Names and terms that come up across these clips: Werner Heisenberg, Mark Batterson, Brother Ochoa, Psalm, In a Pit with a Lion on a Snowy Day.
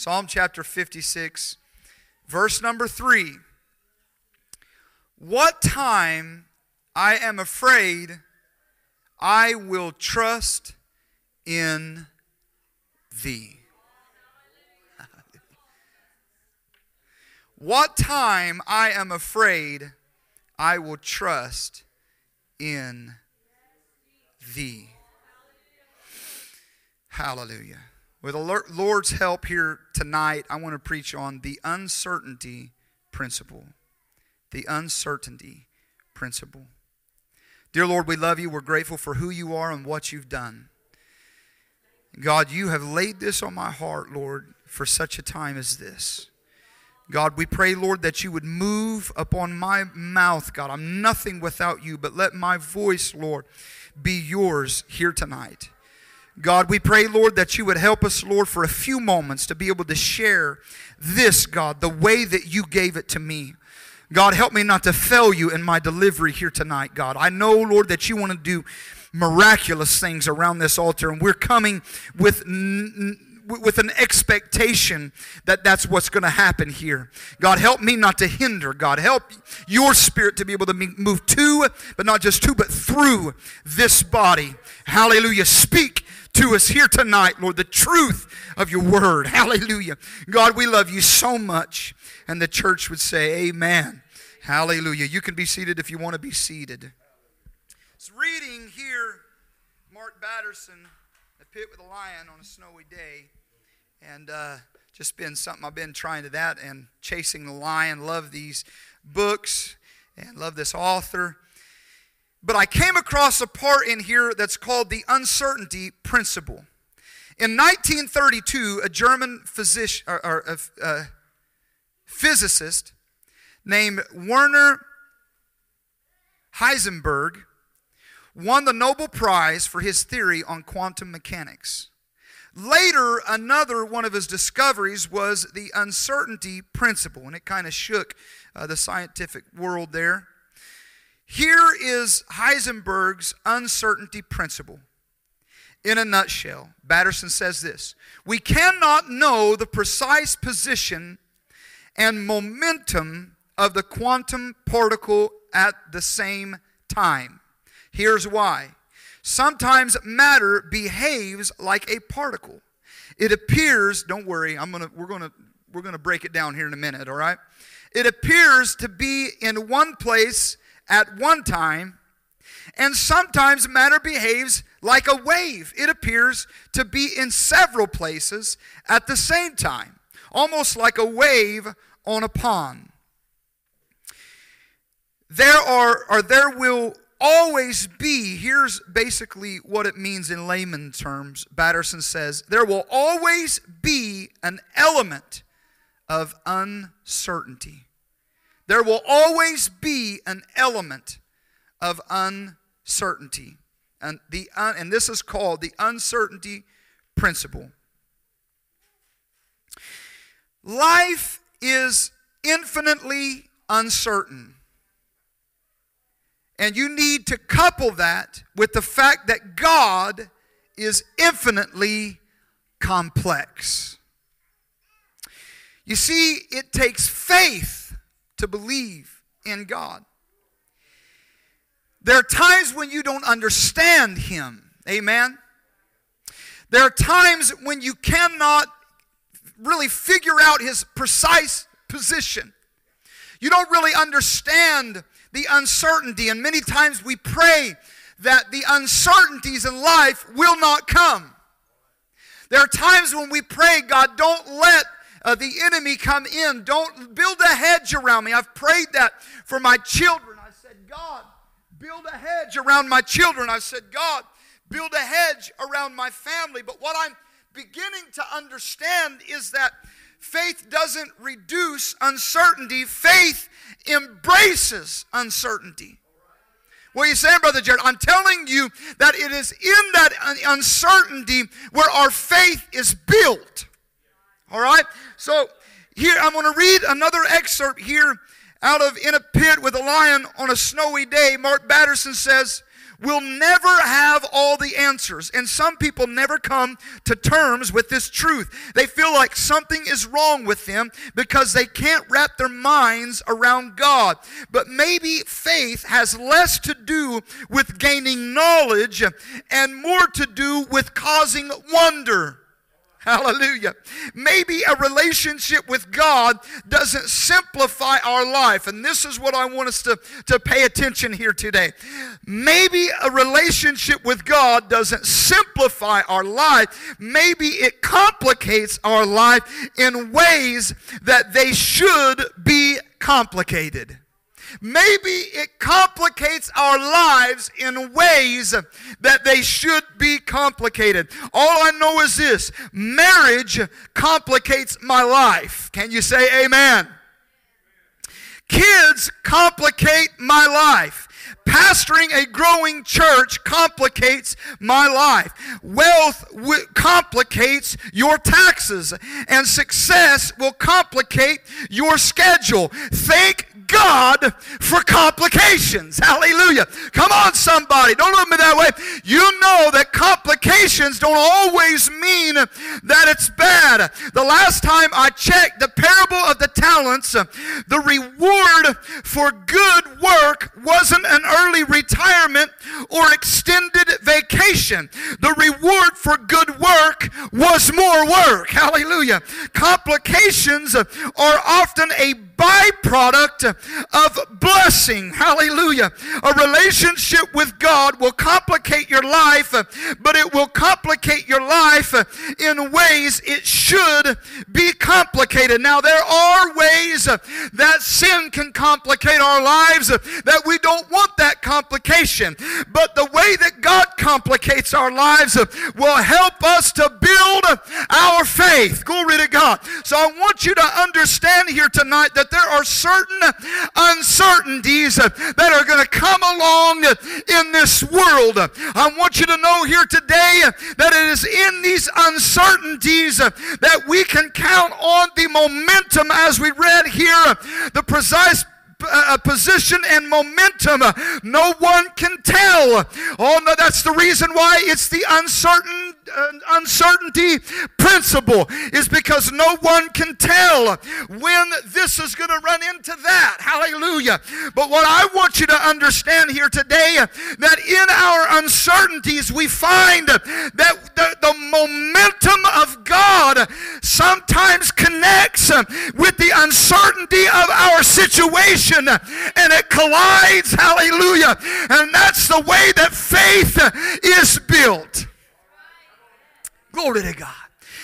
Psalm chapter 56, verse number 3. What time I am afraid, I will trust in thee. What time I am afraid, I will trust in thee. Hallelujah. With the Lord's help here tonight, I want to preach on the uncertainty principle. The uncertainty principle. Dear Lord, we love you. We're grateful for who you are and what you've done. God, you have laid this on my heart, Lord, for such a time as this. God, we pray, Lord, that you would move upon my mouth, God. I'm nothing without you, but let my voice, Lord, be yours here tonight. God, we pray, Lord, that you would help us, Lord, for a few moments to be able to share this, God, the way that you gave it to me. God, help me not to fail you in my delivery here tonight, God. I know, Lord, that you want to do miraculous things around this altar, and we're coming with an expectation that that's what's going to happen here. God, help me not to hinder. God, help your spirit to be able to move to, but not just to, but through this body. Hallelujah. Speak to us here tonight, Lord, the truth of your word. Hallelujah. God, we love you so much. And the church would say, amen. Hallelujah. You can be seated if you want to be seated. It's reading here, Mark Batterson, In a Pit with a Lion on a Snowy Day. And just been something I've been trying to that and Chasing the Lion. Love these books and love this author. But I came across a part in here that's called the uncertainty principle. In 1932, a German physician, physicist named Werner Heisenberg won the Nobel Prize for his theory on quantum mechanics. Later, another one of his discoveries was the uncertainty principle, and it kind of shook the scientific world there. Here is Heisenberg's uncertainty principle. In a nutshell, Batterson says this: we cannot know the precise position and momentum of the quantum particle at the same time. Here's why. Sometimes matter behaves like a particle. It appears, don't worry, we're going to break it down here in a minute, all right? It appears to be in one place at one time, and sometimes matter behaves like a wave. It appears to be in several places at the same time, almost like a wave on a pond. There will always be, here's basically what it means in layman terms, Batterson says, there will always be an element of uncertainty. There will always be an element of uncertainty. And this is called the uncertainty principle. Life is infinitely uncertain. And you need to couple that with the fact that God is infinitely complex. You see, it takes faith to believe in God. There are times when you don't understand Him. Amen? There are times when you cannot really figure out His precise position. You don't really understand the uncertainty, and many times we pray that the uncertainties in life will not come. There are times when we pray, God, don't let the enemy come in. Don't build a hedge around me. I've prayed that for my children. I said, God, build a hedge around my children. I said, God, build a hedge around my family. But what I'm beginning to understand is that faith doesn't reduce uncertainty. Faith embraces uncertainty. What are you saying, Brother Jared? I'm telling you that it is in that uncertainty where our faith is built. All right? So here I'm going to read another excerpt here out of In a Pit with a Lion on a Snowy Day. Mark Batterson says, will never have all the answers. And some people never come to terms with this truth. They feel like something is wrong with them because they can't wrap their minds around God. But maybe faith has less to do with gaining knowledge and more to do with causing wonder. Hallelujah. Maybe a relationship with God doesn't simplify our life. And this is what I want us to pay attention here today. Maybe a relationship with God doesn't simplify our life. Maybe it complicates our life in ways that they should be complicated. Maybe it complicates our lives in ways that they should be complicated. All I know is this: marriage complicates my life. Can you say amen? Kids complicate my life. Pastoring a growing church complicates my life. Wealth complicates your taxes. And success will complicate your schedule. Thank God for complications. Hallelujah. Come on, somebody. Don't look at me that way. You know that complications don't always mean that it's bad. The last time I checked the parable of the talents, the reward for good work wasn't an early retirement or extended vacation. The reward for good work was more work. Hallelujah. Complications are often a byproduct of blessing. Hallelujah. A relationship with God will complicate your life, but it will complicate your life in ways it should be complicated. Now, there are ways that sin can complicate our lives that we don't want that complication, but the way that God complicates our lives will help us to build our faith. Glory to God. So I want you to understand here tonight that there are certain uncertainties that are going to come along in this world. I want you to know here today that it is in these uncertainties that we can count on the momentum, as we read here, the precise position and momentum. No one can tell. Oh no, that's the reason why it's the uncertainty principle, is because no one can tell when this is going to run into that. Hallelujah. But what I want you to understand here today, that in our uncertainties we find that the momentum of God sometimes connects with the uncertainty of our situation, and it collides. Hallelujah. And that's the way that faith is built. Glory to God.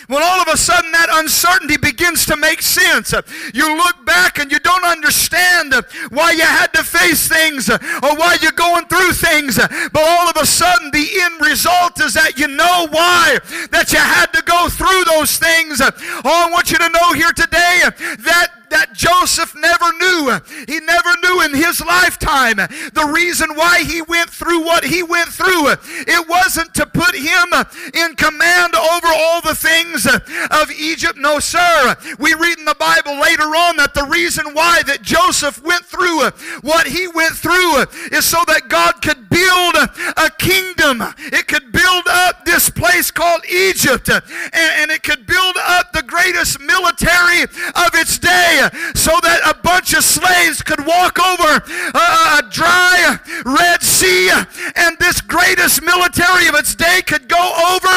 When all of a sudden that uncertainty begins to make sense, you look back and you don't understand why you had to face things or why you're going through things, but all of a sudden the end result is that you know why that you had to go through those things. Oh, I want you to know here today that Joseph never knew. He never knew in his lifetime the reason why he went through what he went through. It wasn't to put him in command over all the things of Egypt. No, sir. We read in the Bible later on that the reason why that Joseph went through what he went through is so that God could build a kingdom. It could build up this place called Egypt, and it could build up the greatest military of its day, so that a bunch of slaves could walk over a dry Red Sea, and this greatest military of its day could go over,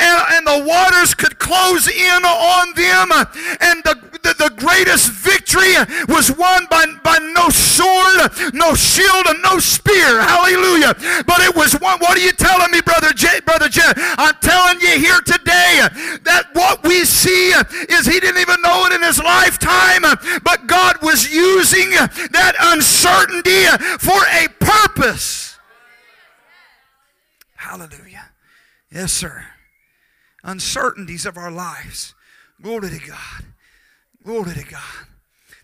and the waters could close in on them, and the greatest victory was won by no sword, no shield, and no spear. Hallelujah. But it was one. What are you telling me, Brother Jay? I'm telling you here today that what we see is he didn't even know it in his lifetime, but God was using that uncertainty for a purpose. Hallelujah. Yes, sir. Uncertainties of our lives. Glory to God. Glory to God.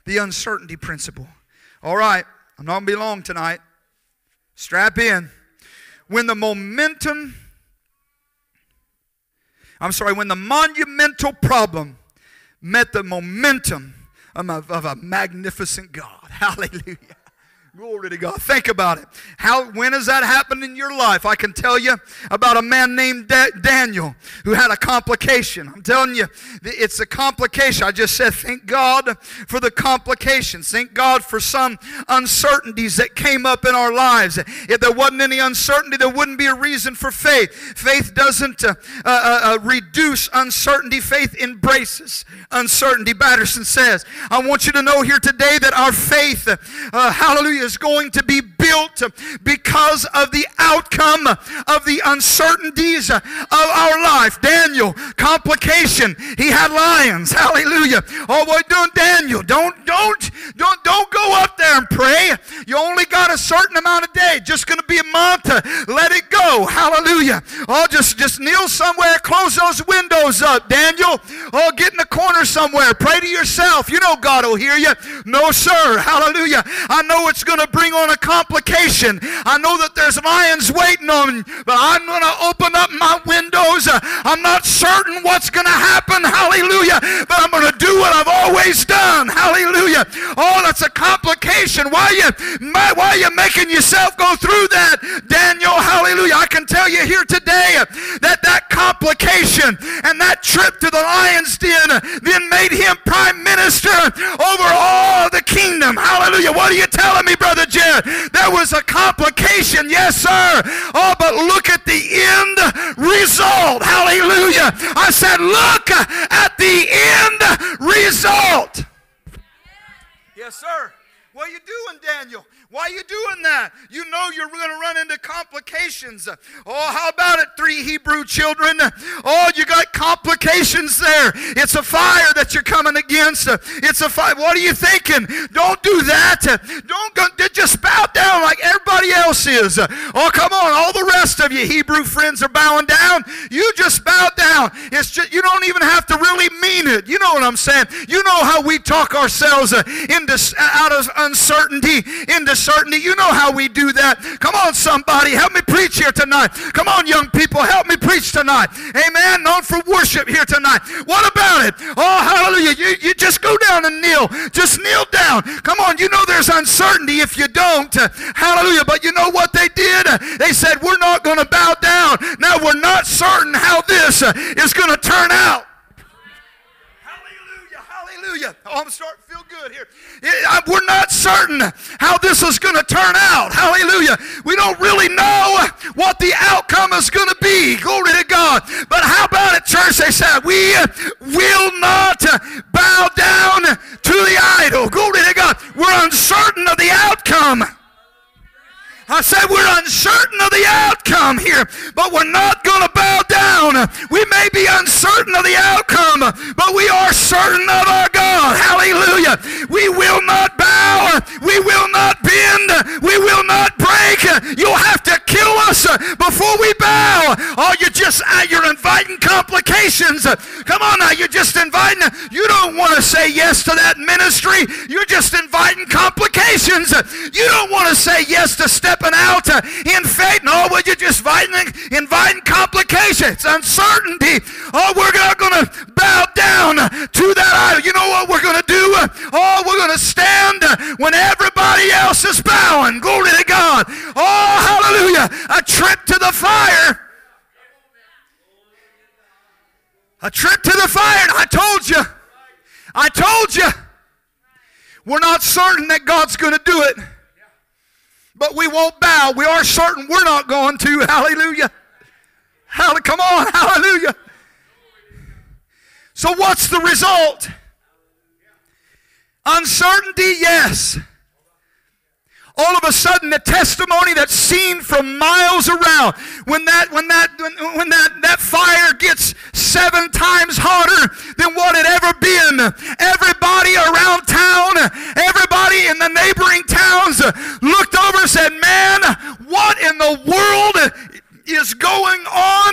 The uncertainty principle. All right. I'm not going to be long tonight. Strap in. When the monumental problem met the momentum of a magnificent God. Hallelujah. Glory to God. Think about it. When has that happened in your life? I can tell you about a man named Daniel who had a complication. I'm telling you, it's a complication. I just said, thank God for the complications. Thank God for some uncertainties that came up in our lives. If there wasn't any uncertainty, there wouldn't be a reason for faith. Faith doesn't reduce uncertainty. Faith embraces uncertainty. Batterson says, I want you to know here today that our faith, hallelujah, is going to be built because of the outcome of the uncertainties of our life. Daniel, complication. He had lions. Hallelujah. Oh, boy, don't, Daniel, don't go up there and pray. You only got a certain amount of day. Just going to be a month. Let it go. Hallelujah. Oh, just kneel somewhere. Close those windows up, Daniel. Oh, get in the corner somewhere. Pray to yourself. You know God will hear you. No, sir. Hallelujah. I know it's going to bring on a complication. I know that there's lions waiting on me, but I'm going to open up my windows. I'm not certain what's going to happen. Hallelujah. But I'm going to do what I've always done. Hallelujah. Oh, that's a complication. Why are you making yourself go through that, Daniel? Hallelujah. I can tell you here today that that complication and that trip to the lion's den then made him prime minister over all the kingdom. Hallelujah. What are you telling me, Brother Jared? There was a complication, yes, sir. Oh, but look at the end result. Hallelujah. I said, look at the end result. Yes, sir. What are you doing, Daniel? Why are you doing that? You know you're going to run into complications. Oh, how about it, 3 Hebrew children? Oh, you got complications there. It's a fire that you're coming against. It's a fire. What are you thinking? Don't do that. Don't go, just bow down like everybody else is. Oh, come on. All the rest of you Hebrew friends are bowing down. You just bow down. It's just, you don't even have to really mean it. You know what I'm saying? You know how we talk ourselves out of uncertainty into certainty. You know how we do that. Come on, somebody, help me preach here tonight. Come on, young people, help me preach tonight. Amen. Known for worship here tonight. What about it? Oh, hallelujah. You just go down and kneel. Just kneel down. Come on, you know there's uncertainty if you don't. Hallelujah. But you know what they did? They said, we're not going to bow down. Now we're not certain how this is going to turn out. Hallelujah. Oh, I'm starting to feel good here. We're not certain how this is going to turn out. Hallelujah. We don't really know what the outcome is going to be. Glory to God. But how about it, church? They said, we will not bow down to the idol. Glory to God. We're uncertain of the outcome. I said we're uncertain of the outcome here, but we're not going to bow down. We may be uncertain of the outcome, but we are certain of our God. Hallelujah. We will not bow. We will not bend. We will not break. You'll have to kill us before we bow. Oh, you're inviting complications. Come on now, you're just inviting. You don't want to say yes to that ministry. You're just inviting complications. You don't want to say yes to step out in faith. No, well, you're just inviting complications, uncertainty. Oh, we're not going to bow down to that idol. You know what we're going to do? Oh, we're going to stand when everybody else is bowing. Glory to God. Oh, hallelujah. A trip to the fire. A trip to the fire. I told you. We're not certain that God's going to do it. But we won't bow. We are certain we're not going to. Hallelujah. Come on. Hallelujah. So what's the result? Uncertainty, yes. All of a sudden, the testimony that's seen from miles around, when that fire gets 7 times hotter than what it ever been, everybody around town, everybody in the neighboring towns looked over and said, man, what in the world is going on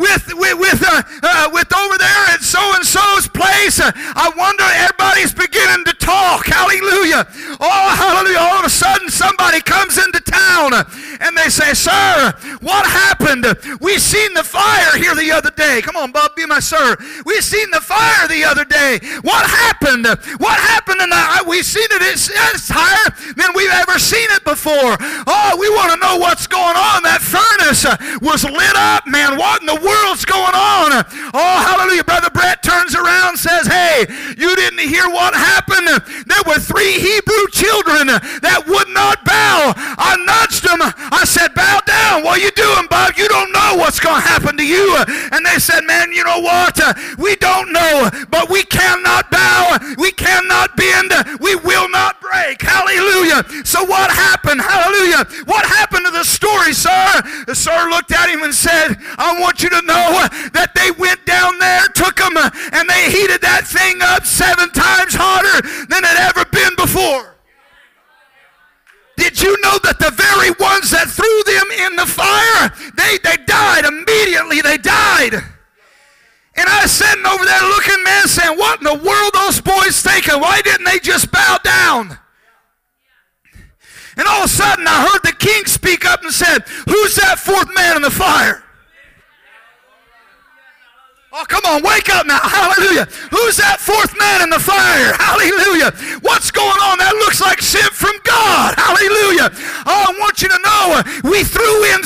with over there at so-and-so's place? I wonder, everybody's beginning to talk. Hallelujah. Oh, hallelujah. All of a sudden, somebody comes into town and they say, sir, what happened? We seen the fire here the other day. Come on, Bob, be my sir. We seen the fire the other day. What happened? What happened heaven tonight. We've seen it. It's higher than we've ever seen it before. Oh, we want to know what's going on. That furnace was lit up, man. What in the world's going on? Oh, hallelujah. Brother Brett turns around and says, hey, you didn't hear what happened. There were 3 Hebrew children that would not bow. I nudged them. I said, bow down. What are you doing, Bob? You don't know what's going to happen to you. And they said, man, you know what? We don't know, but we cannot bow. We cannot bend. We will not break. Hallelujah. So what happened? Hallelujah. What happened to the story, sir? The sir looked at him and said, I want you to know that they went down there, took them, and they heated that thing up 7 times hotter than it ever been before. Did you know that the very ones that threw them in the fire, they died immediately. They died. And I was sitting over there looking, man, saying, what in the world those boys thinking? Why didn't they just bow down? And all of a sudden I heard the king speak up and said, who's that 4th man in the fire? Oh, come on, wake up now. Hallelujah. Who's that 4th man in the fire? Hallelujah. What's going on? That looks like sin from God. Hallelujah. Oh, I want you to know, we threw in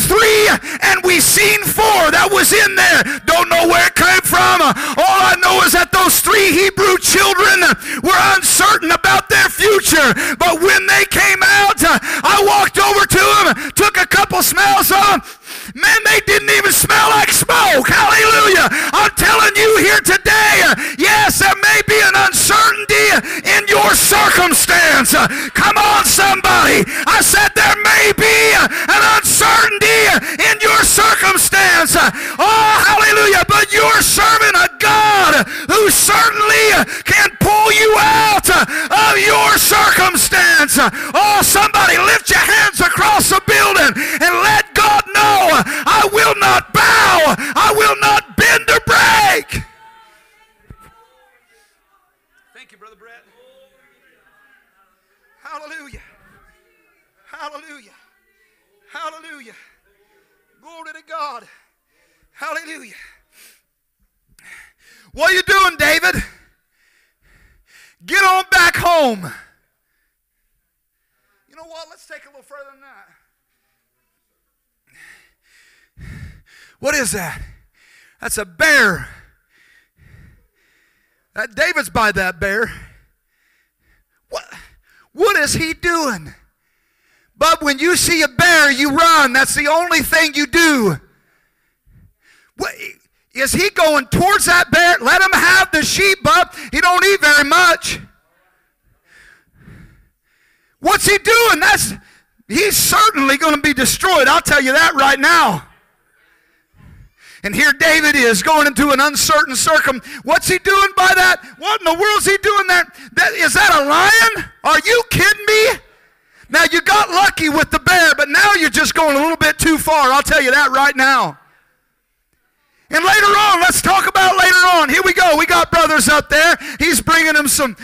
3 and we seen 4 that was in there. Don't know where it came from. All I know is that those 3 Hebrew children were uncertain about their future. But when they came out, I walked over to them, took a couple smells on. Man, they didn't even smell like smoke. Hallelujah. I'm telling you here today, yes, there may be an uncertainty in your circumstance. Come on, somebody. I said there may be an uncertainty in your circumstance. Oh, hallelujah. But you're serving a God who certainly can pull you out of your circumstance. Oh, somebody lift your hands across the building and let God know, I will not bow. I will not bend or break. Thank you, Brother Brett. Hallelujah. Hallelujah. Hallelujah. Glory to God. Hallelujah. What are you doing, David? Get on back home. You know what? Let's take a little further than that. What is that? That's a bear. That David's by that bear. What is he doing? But when you see a bear, you run. That's the only thing you do. What, is he going towards that bear? Let him have the sheep, bub. He don't eat very much. What's he doing? He's certainly going to be destroyed. I'll tell you that right now. And here David is going into an uncertain circum. What's he doing by that? What in the world's he doing there? Is that a lion? Are you kidding me? Now you got lucky with the bear, but now you're just going a little bit too far. I'll tell you that right now. And later on, let's talk about later on. Here we go. We got brothers up there. He's bringing them some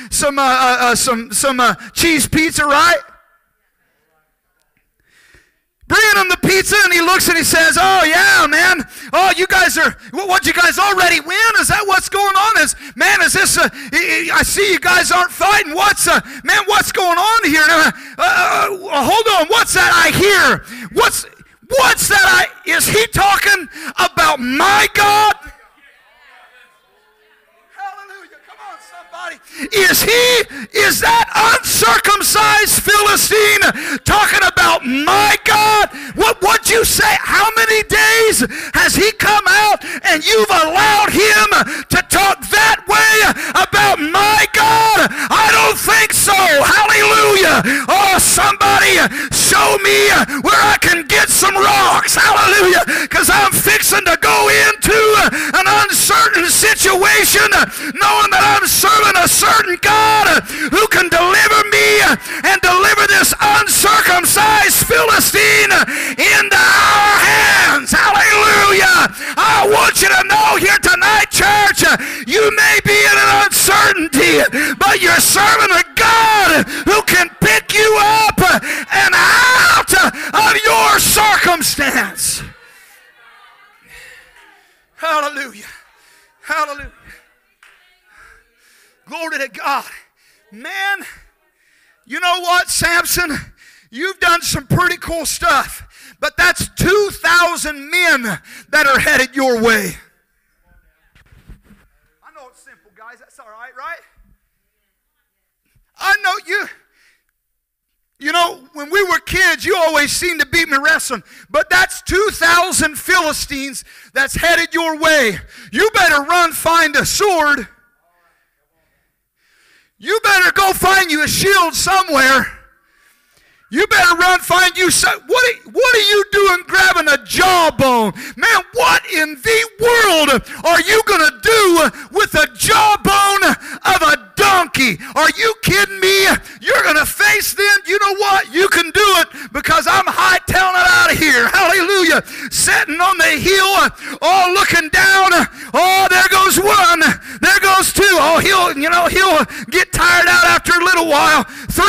cheese pizza, right? Bringing him the pizza, and he looks and he says, oh, yeah, man. Oh, you guys are, what, you guys already win? Is that what's going on? I see you guys aren't fighting. What's going on here? Hold on, what's that I hear? What's that I, is he talking about my God? Is that uncircumcised Philistine talking about my God? What'd you say? How many days has he come out and you've allowed him to talk that way about my God? I don't think so. Hallelujah. Oh, somebody show me where I can get some rocks. Hallelujah. Because I'm fixing to go into an uncertain situation knowing that I'm serving a certain God who can deliver me and deliver this uncircumcised Philistine into our hands. Hallelujah. I want you to know here tonight, church, you may be in an uncertainty, but you're serving a God who can pick you up and out of your circumstance. Hallelujah. Hallelujah. Glory to God. Man, you know what, Samson? You've done some pretty cool stuff, but that's 2,000 men that are headed your way. I know it's simple, guys. That's all right, right? I know you. You know, when we were kids, you always seemed to beat me wrestling. But that's 2,000 Philistines that's headed your way. You better run find a sword. You better go find you a shield somewhere. You better run find you some. What are you doing grabbing a jawbone? Man, what in the world are you going to do with a jawbone of a donkey? Are you kidding me? You're going to face them. You know what? You can do it because I'm hightailing it out of here. Hallelujah. Sitting on the hill, all looking down. Oh, there goes one. There goes two. Oh, he'll get tired out after a little while. 3,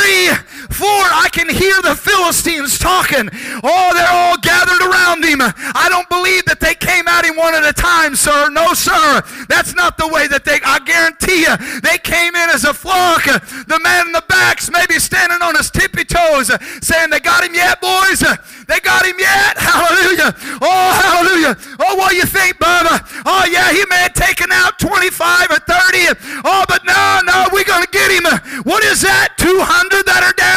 4, I can hear the Philistines talking. Oh, they're all gathered around him. I don't believe that they came at him one at a time, sir. No, sir. That's not the way that I guarantee you, they came in as a flock. The man in the back's maybe standing on his tippy toes saying, they got him yet, boys? They got him yet? Hallelujah. Oh, hallelujah. Oh, what do you think, Bubba? Oh, yeah, he may have taken out 25 or 30. Oh, but no, we're going to get him. What is that, 200 that are down?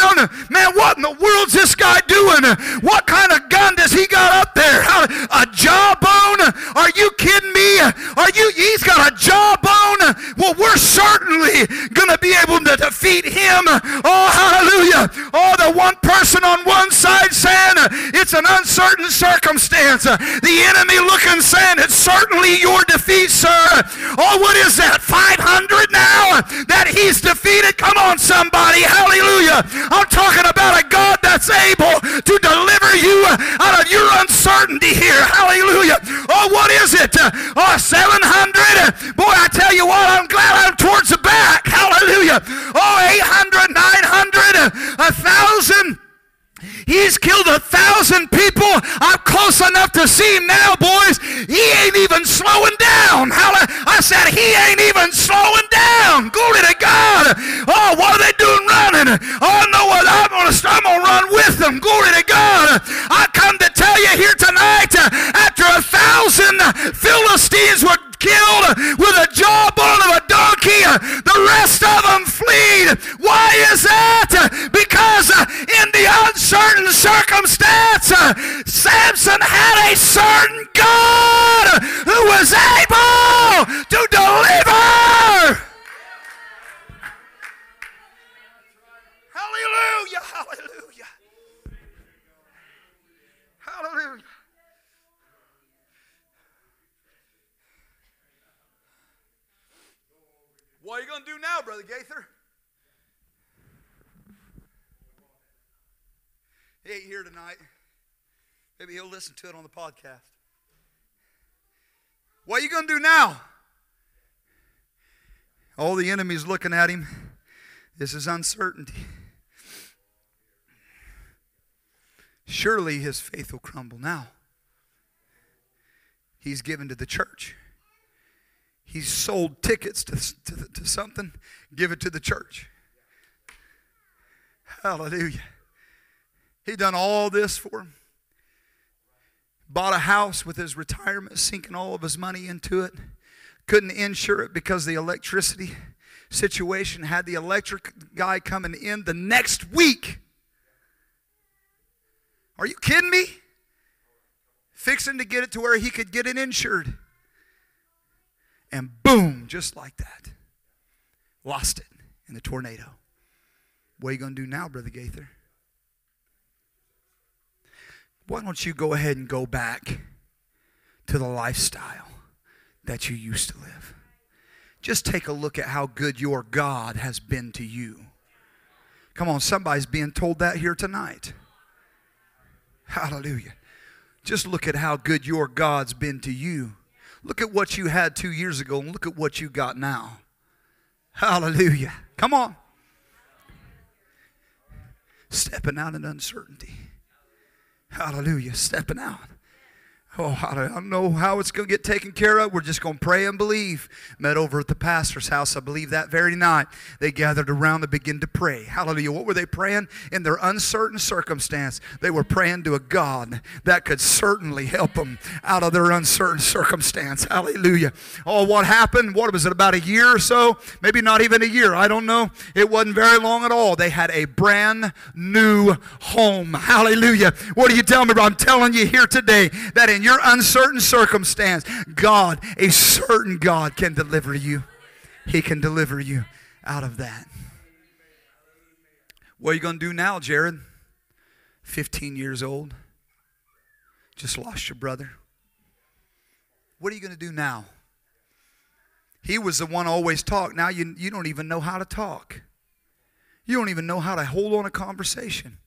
Man, what in the world's this guy doing? What kind of gun does he got up there? A jawbone? Are you kidding me? He's got a jawbone? Well, we're certainly going to be able to defeat him. Oh, hallelujah. Oh, the one person on one side saying it's an uncertain circumstance. The enemy looking saying it's certainly your defeat, sir. Oh, what is that, 500 now that he's defeated? Come on, somebody. Hallelujah. I'm talking about a God that's able to deliver you out of your uncertainty here. Hallelujah. Oh, what is it? Oh, 700? Boy, I tell you what, I'm glad I'm towards the back. Hallelujah. Oh, 800, 900, 1,000. He's killed 1,000 people. I'm close enough to see him now, boys. He ain't even slowing down. I said, he ain't even slowing down. Glory to God. Oh, what are they doing running? Oh, no, I'm going to run with them. Glory to God. I come to tell you here tonight, after 1,000 Philistines were killed with a jawbone of a donkey, the rest of them fleed. Why is that? Because in the uncertain circumstance, Samson had a certain God who was able to deliver. Hallelujah, hallelujah, hallelujah. What are you going to do now, Brother Gaither? He ain't here tonight. Maybe he'll listen to it on the podcast. What are you going to do now? All the enemy's looking at him. This is uncertainty. Surely his faith will crumble now. He's given to the church. He's sold tickets to something. Give it to the church. Hallelujah. He done all this for him. Bought a house with his retirement, sinking all of his money into it. Couldn't insure it because the electricity situation. Had the electric guy coming in the next week. Are you kidding me? Fixing to get it to where he could get it insured. And boom, just like that. Lost it in the tornado. What are you going to do now, Brother Gaither? Why don't you go ahead and go back to the lifestyle that you used to live? Just take a look at how good your God has been to you. Come on, somebody's being told that here tonight. Hallelujah. Just look at how good your God's been to you. Look at what you had 2 years ago and look at what you got now. Hallelujah. Come on. Stepping out in uncertainty. Hallelujah. Stepping out. Oh, I don't know how it's going to get taken care of. We're just going to pray and believe. Met over at the pastor's house, I believe, that very night. They gathered around and began to pray. Hallelujah. What were they praying? In their uncertain circumstance, they were praying to a God that could certainly help them out of their uncertain circumstance. Hallelujah. Oh, what happened? What was it, about a year or so? Maybe not even a year. I don't know. It wasn't very long at all. They had a brand new home. Hallelujah. What do you tell me? I'm telling you here today that in your uncertain circumstance, God, a certain God, can deliver you. He can deliver you out of that. What are you going to do now, Jared? 15 years old. Just lost your brother. What are you going to do now? He was the one always talked. Now you don't even know how to talk. You don't even know how to hold on a conversation.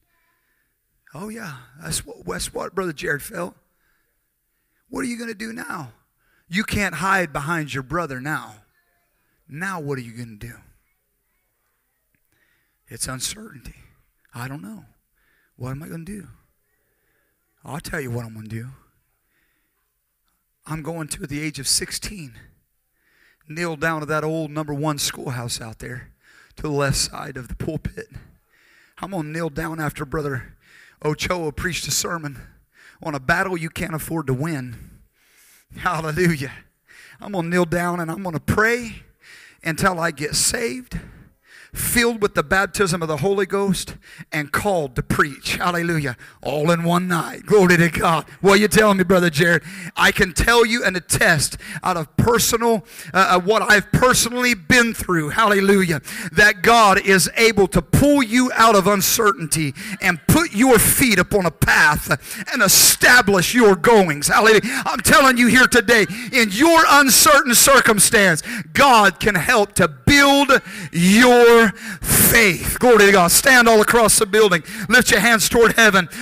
Oh, yeah. That's what Brother Jared felt. What are you going to do now? You can't hide behind your brother now. Now what are you going to do? It's uncertainty. I don't know. What am I going to do? I'll tell you what I'm going to do. I'm going to, at the age of 16, kneel down to that old #1 schoolhouse out there to the left side of the pulpit. I'm going to kneel down after Brother Ochoa preached a sermon on a battle you can't afford to win. Hallelujah. I'm going to kneel down and I'm going to pray until I get saved, filled with the baptism of the Holy Ghost, and called to preach. Hallelujah. All in one night. Glory to God. Well, you're telling me, Brother Jared, I can tell you and attest out of personal, what I've personally been through, hallelujah, that God is able to pull you out of uncertainty and put your feet upon a path and establish your goings. Hallelujah. I'm telling you here today, in your uncertain circumstance, God can help to build your faith. Glory to God. Stand all across the building. Lift your hands toward heaven.